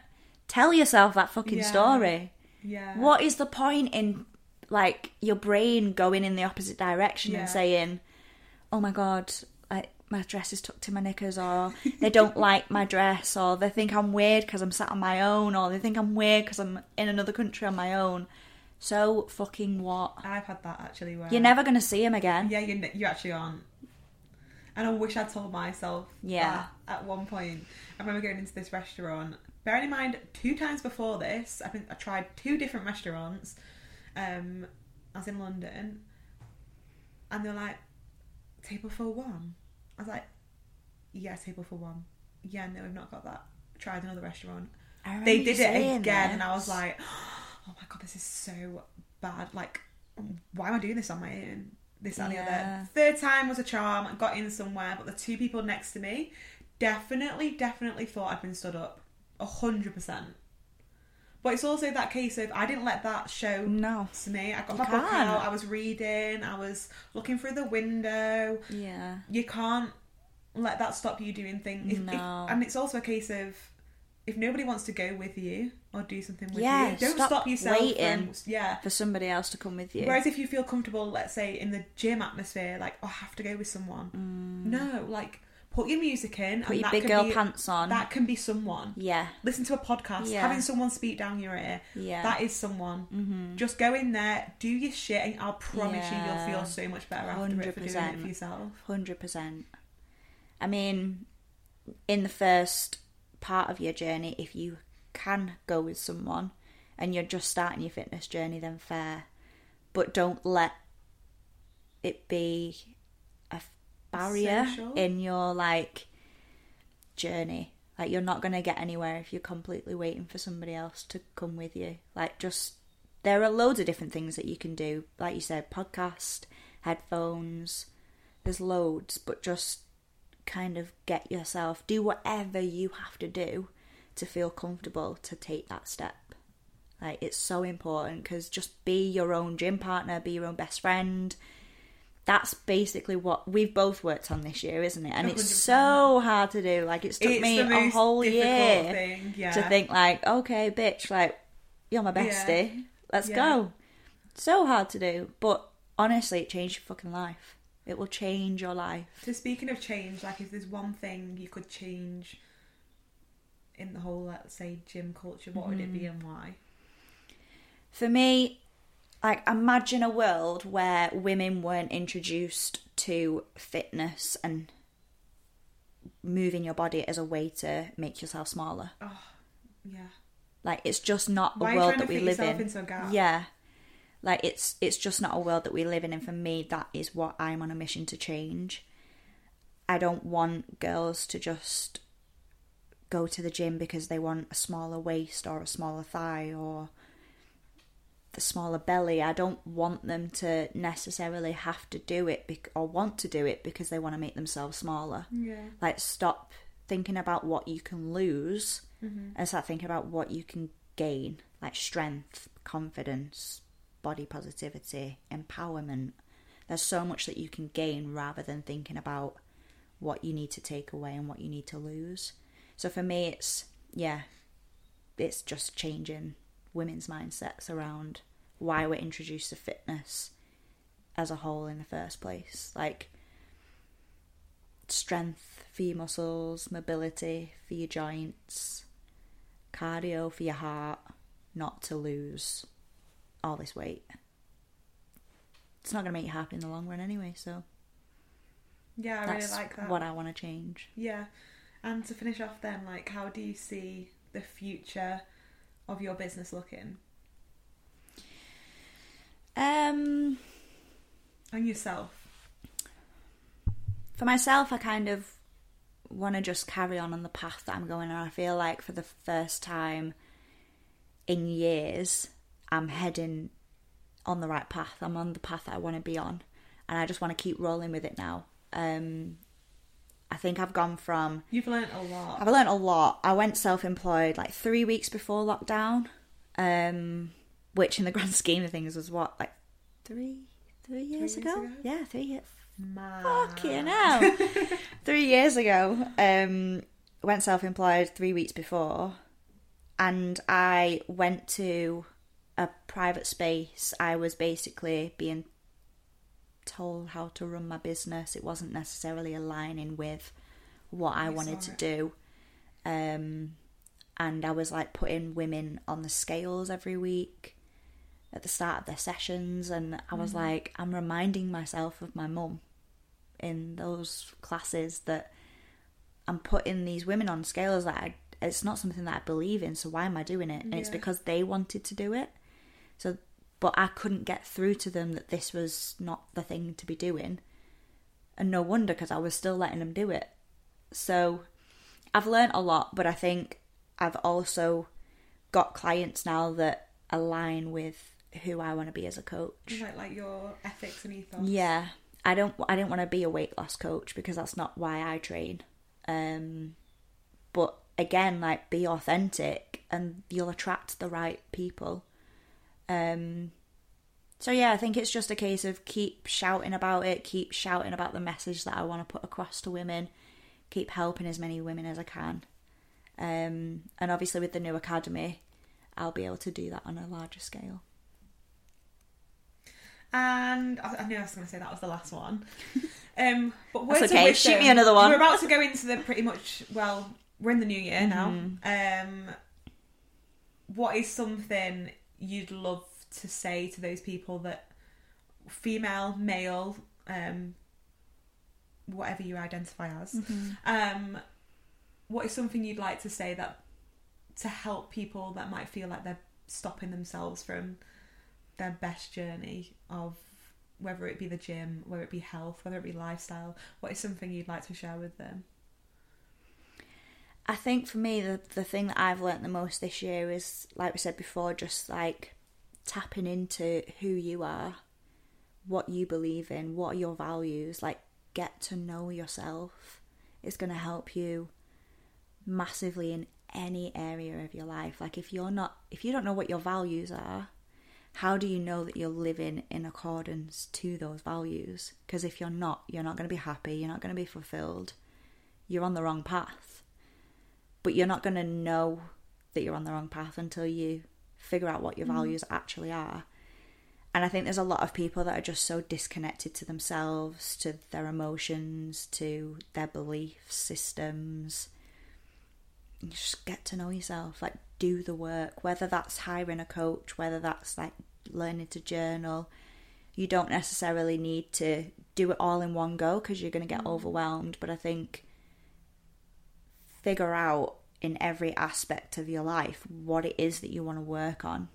tell yourself that fucking yeah. story. Yeah, what is the point in, like, your brain going in the opposite direction yeah. and saying, oh my god, like, my dress is tucked in my knickers, or they don't like my dress, or they think I'm weird because I'm sat on my own, or they think I'm weird because I'm in another country on my own. So fucking what? I've had that actually. Where you're never going to see him again. Yeah, you you actually aren't. And I wish I told myself yeah. that at one point. I remember going into this restaurant, bearing in mind two times before this, I think I tried two different restaurants, Um, I was in London, and they were like, table for one. I was like, yeah, table for one. Yeah, no, we've not got that. Tried another restaurant. They did it again, that. And I was like, oh my God, this is so bad. Like, why am I doing this on my own? This, that, and yeah. the other. Third time was a charm. I got in somewhere, but the two people next to me definitely, definitely thought I'd been stood up. A hundred percent. But it's also that case of I didn't let that show no. to me. I got you my book out. I was reading. I was looking through the window. Yeah. You can't let that stop you doing things. If, no. If, and it's also a case of if nobody wants to go with you or do something with yeah, you, don't stop, stop yourself waiting from, yeah. for somebody else to come with you. Whereas if you feel comfortable, let's say, in the gym atmosphere, like, oh, I have to go with someone. Mm. No, like... Put your music in. Put and your that big girl be, pants on. That can be someone. Yeah. Listen to a podcast. Yeah. Having someone speak down your ear. Yeah. That is someone. Mm-hmm. Just go in there, do your shit, and I'll promise yeah. you you'll feel so much better after it for doing it for yourself. one hundred percent. I mean, in the first part of your journey, if you can go with someone and you're just starting your fitness journey, then fair. But don't let it be... barrier Social. in your like journey. Like, you're not going to get anywhere if you're completely waiting for somebody else to come with you. Like, just there are loads of different things that you can do, like you said, podcast, headphones, there's loads. But just kind of get yourself, do whatever you have to do to feel comfortable to take that step. Like, it's so important, because just be your own gym partner, be your own best friend. That's basically what we've both worked on this year, isn't it? And it's one hundred percent. So hard to do. Like, it took it's me a whole year thing, yeah. to think, like, okay, bitch, like, you're my bestie. Yeah. Let's yeah. go. So hard to do. But honestly, it changed your fucking life. It will change your life. So speaking of change, like, if there's one thing you could change in the whole, let's say, gym culture, what mm. would it be and why? For me... Like, imagine a world where women weren't introduced to fitness and moving your body as a way to make yourself smaller. Oh, yeah. Like, it's just not Why a world that we live in. Into a gap? Yeah. Like, it's it's just not a world that we live in. And for me, that is what I'm on a mission to change. I don't want girls to just go to the gym because they want a smaller waist or a smaller thigh or... the smaller belly. I don't want them to necessarily have to do it be- or want to do it because they want to make themselves smaller. Yeah. Like, stop thinking about what you can lose mm-hmm. and start thinking about what you can gain, like strength, confidence, body positivity, empowerment. There's so much that you can gain rather than thinking about what you need to take away and what you need to lose. So for me, it's yeah, it's just changing women's mindsets around why we're introduced to fitness as a whole in the first place. Like, strength for your muscles, mobility for your joints, cardio for your heart, not to lose all this weight. It's not going to make you happy in the long run anyway, so... Yeah, I really like that. That's what I want to change. Yeah. And to finish off then, like, how do you see the future... of your business looking? Um, and yourself? For myself, I kind of want to just carry on on the path that I'm going on. I feel like for the first time in years, I'm heading on the right path. I'm on the path that I want to be on. And I just want to keep rolling with it now. Um, I think I've gone from... You've learnt a lot. I've learnt a lot. I went self-employed like three weeks before lockdown, um, which in the grand scheme of things was what, like three three years, three years ago? ago? Yeah, three years. Man. Fucking hell. Three years ago. Um, went self-employed three weeks before, and I went to a private space. I was basically being... told how to run my business. It wasn't necessarily aligning with what I, I wanted to do, um, and I was like putting women on the scales every week at the start of their sessions, and I was mm. like, I'm reminding myself of my mum in those classes, that I'm putting these women on scales that I, it's not something that I believe in, so why am I doing it? And yeah. it's because they wanted to do it. So but I couldn't get through to them that this was not the thing to be doing. And no wonder, because I was still letting them do it. So I've learned a lot, but I think I've also got clients now that align with who I want to be as a coach. You like, like your ethics and ethos. Yeah. I don't I didn't want to be a weight loss coach because that's not why I train. Um, but again, like, be authentic and you'll attract the right people. Um, so yeah, I think it's just a case of keep shouting about it, keep shouting about the message that I want to put across to women, keep helping as many women as I can. Um, and obviously with the new academy, I'll be able to do that on a larger scale. And I knew I was going to say that was the last one. Um, but we're okay. Wisdom, shoot me another one. We're about to go into the pretty much, well, we're in the new year mm-hmm. now. Um, what is something you'd love to say to those people that, female, male, um, whatever you identify as, mm-hmm. um, what is something you'd like to say that to help people that might feel like they're stopping themselves from their best journey of, whether it be the gym, whether it be health, whether it be lifestyle? What is something you'd like to share with them? I think for me, the, the thing that I've learnt the most this year is, like we said before, just like tapping into who you are, what you believe in, what are your values. Like, get to know yourself. It's going to help you massively in any area of your life. Like, if you're not, if you don't know what your values are, how do you know that you're living in accordance to those values? Because if you're not, you're not going to be happy, you're not going to be fulfilled, you're on the wrong path. But you're not going to know that you're on the wrong path until you figure out what your values mm. actually are. And I think there's a lot of people that are just so disconnected to themselves, to their emotions, to their belief systems. You just get to know yourself, like, do the work, whether that's hiring a coach, whether that's like learning to journal. You don't necessarily need to do it all in one go because you're going to get overwhelmed, but I think figure out in every aspect of your life what it is that you want to work on,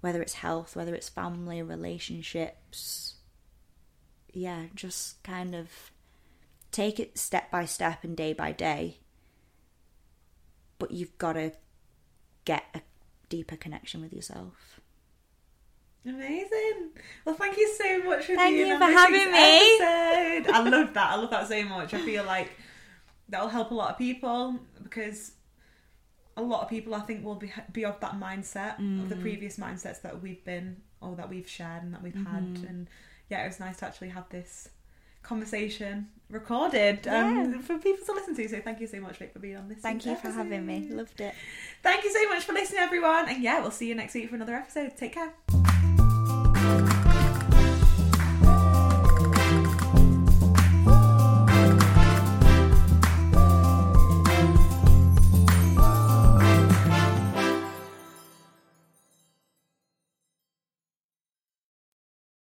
whether it's health, whether it's family, relationships. Yeah, just kind of take it step by step and day by day, but you've got to get a deeper connection with yourself. Amazing. Well, thank you so much for thank being you on for this having episode. Me I love that I love that so much. I feel like that'll help a lot of people, because a lot of people, I think, will be be of that mindset mm. of the previous mindsets that we've been, or that we've shared and that we've mm-hmm. had. And yeah, it was nice to actually have this conversation recorded um, yeah. for people to listen to. So thank you so much, Vic, for being on this thank episode. You for having me. Loved it. Thank you so much for listening, everyone, and yeah, we'll see you next week for another episode. Take care.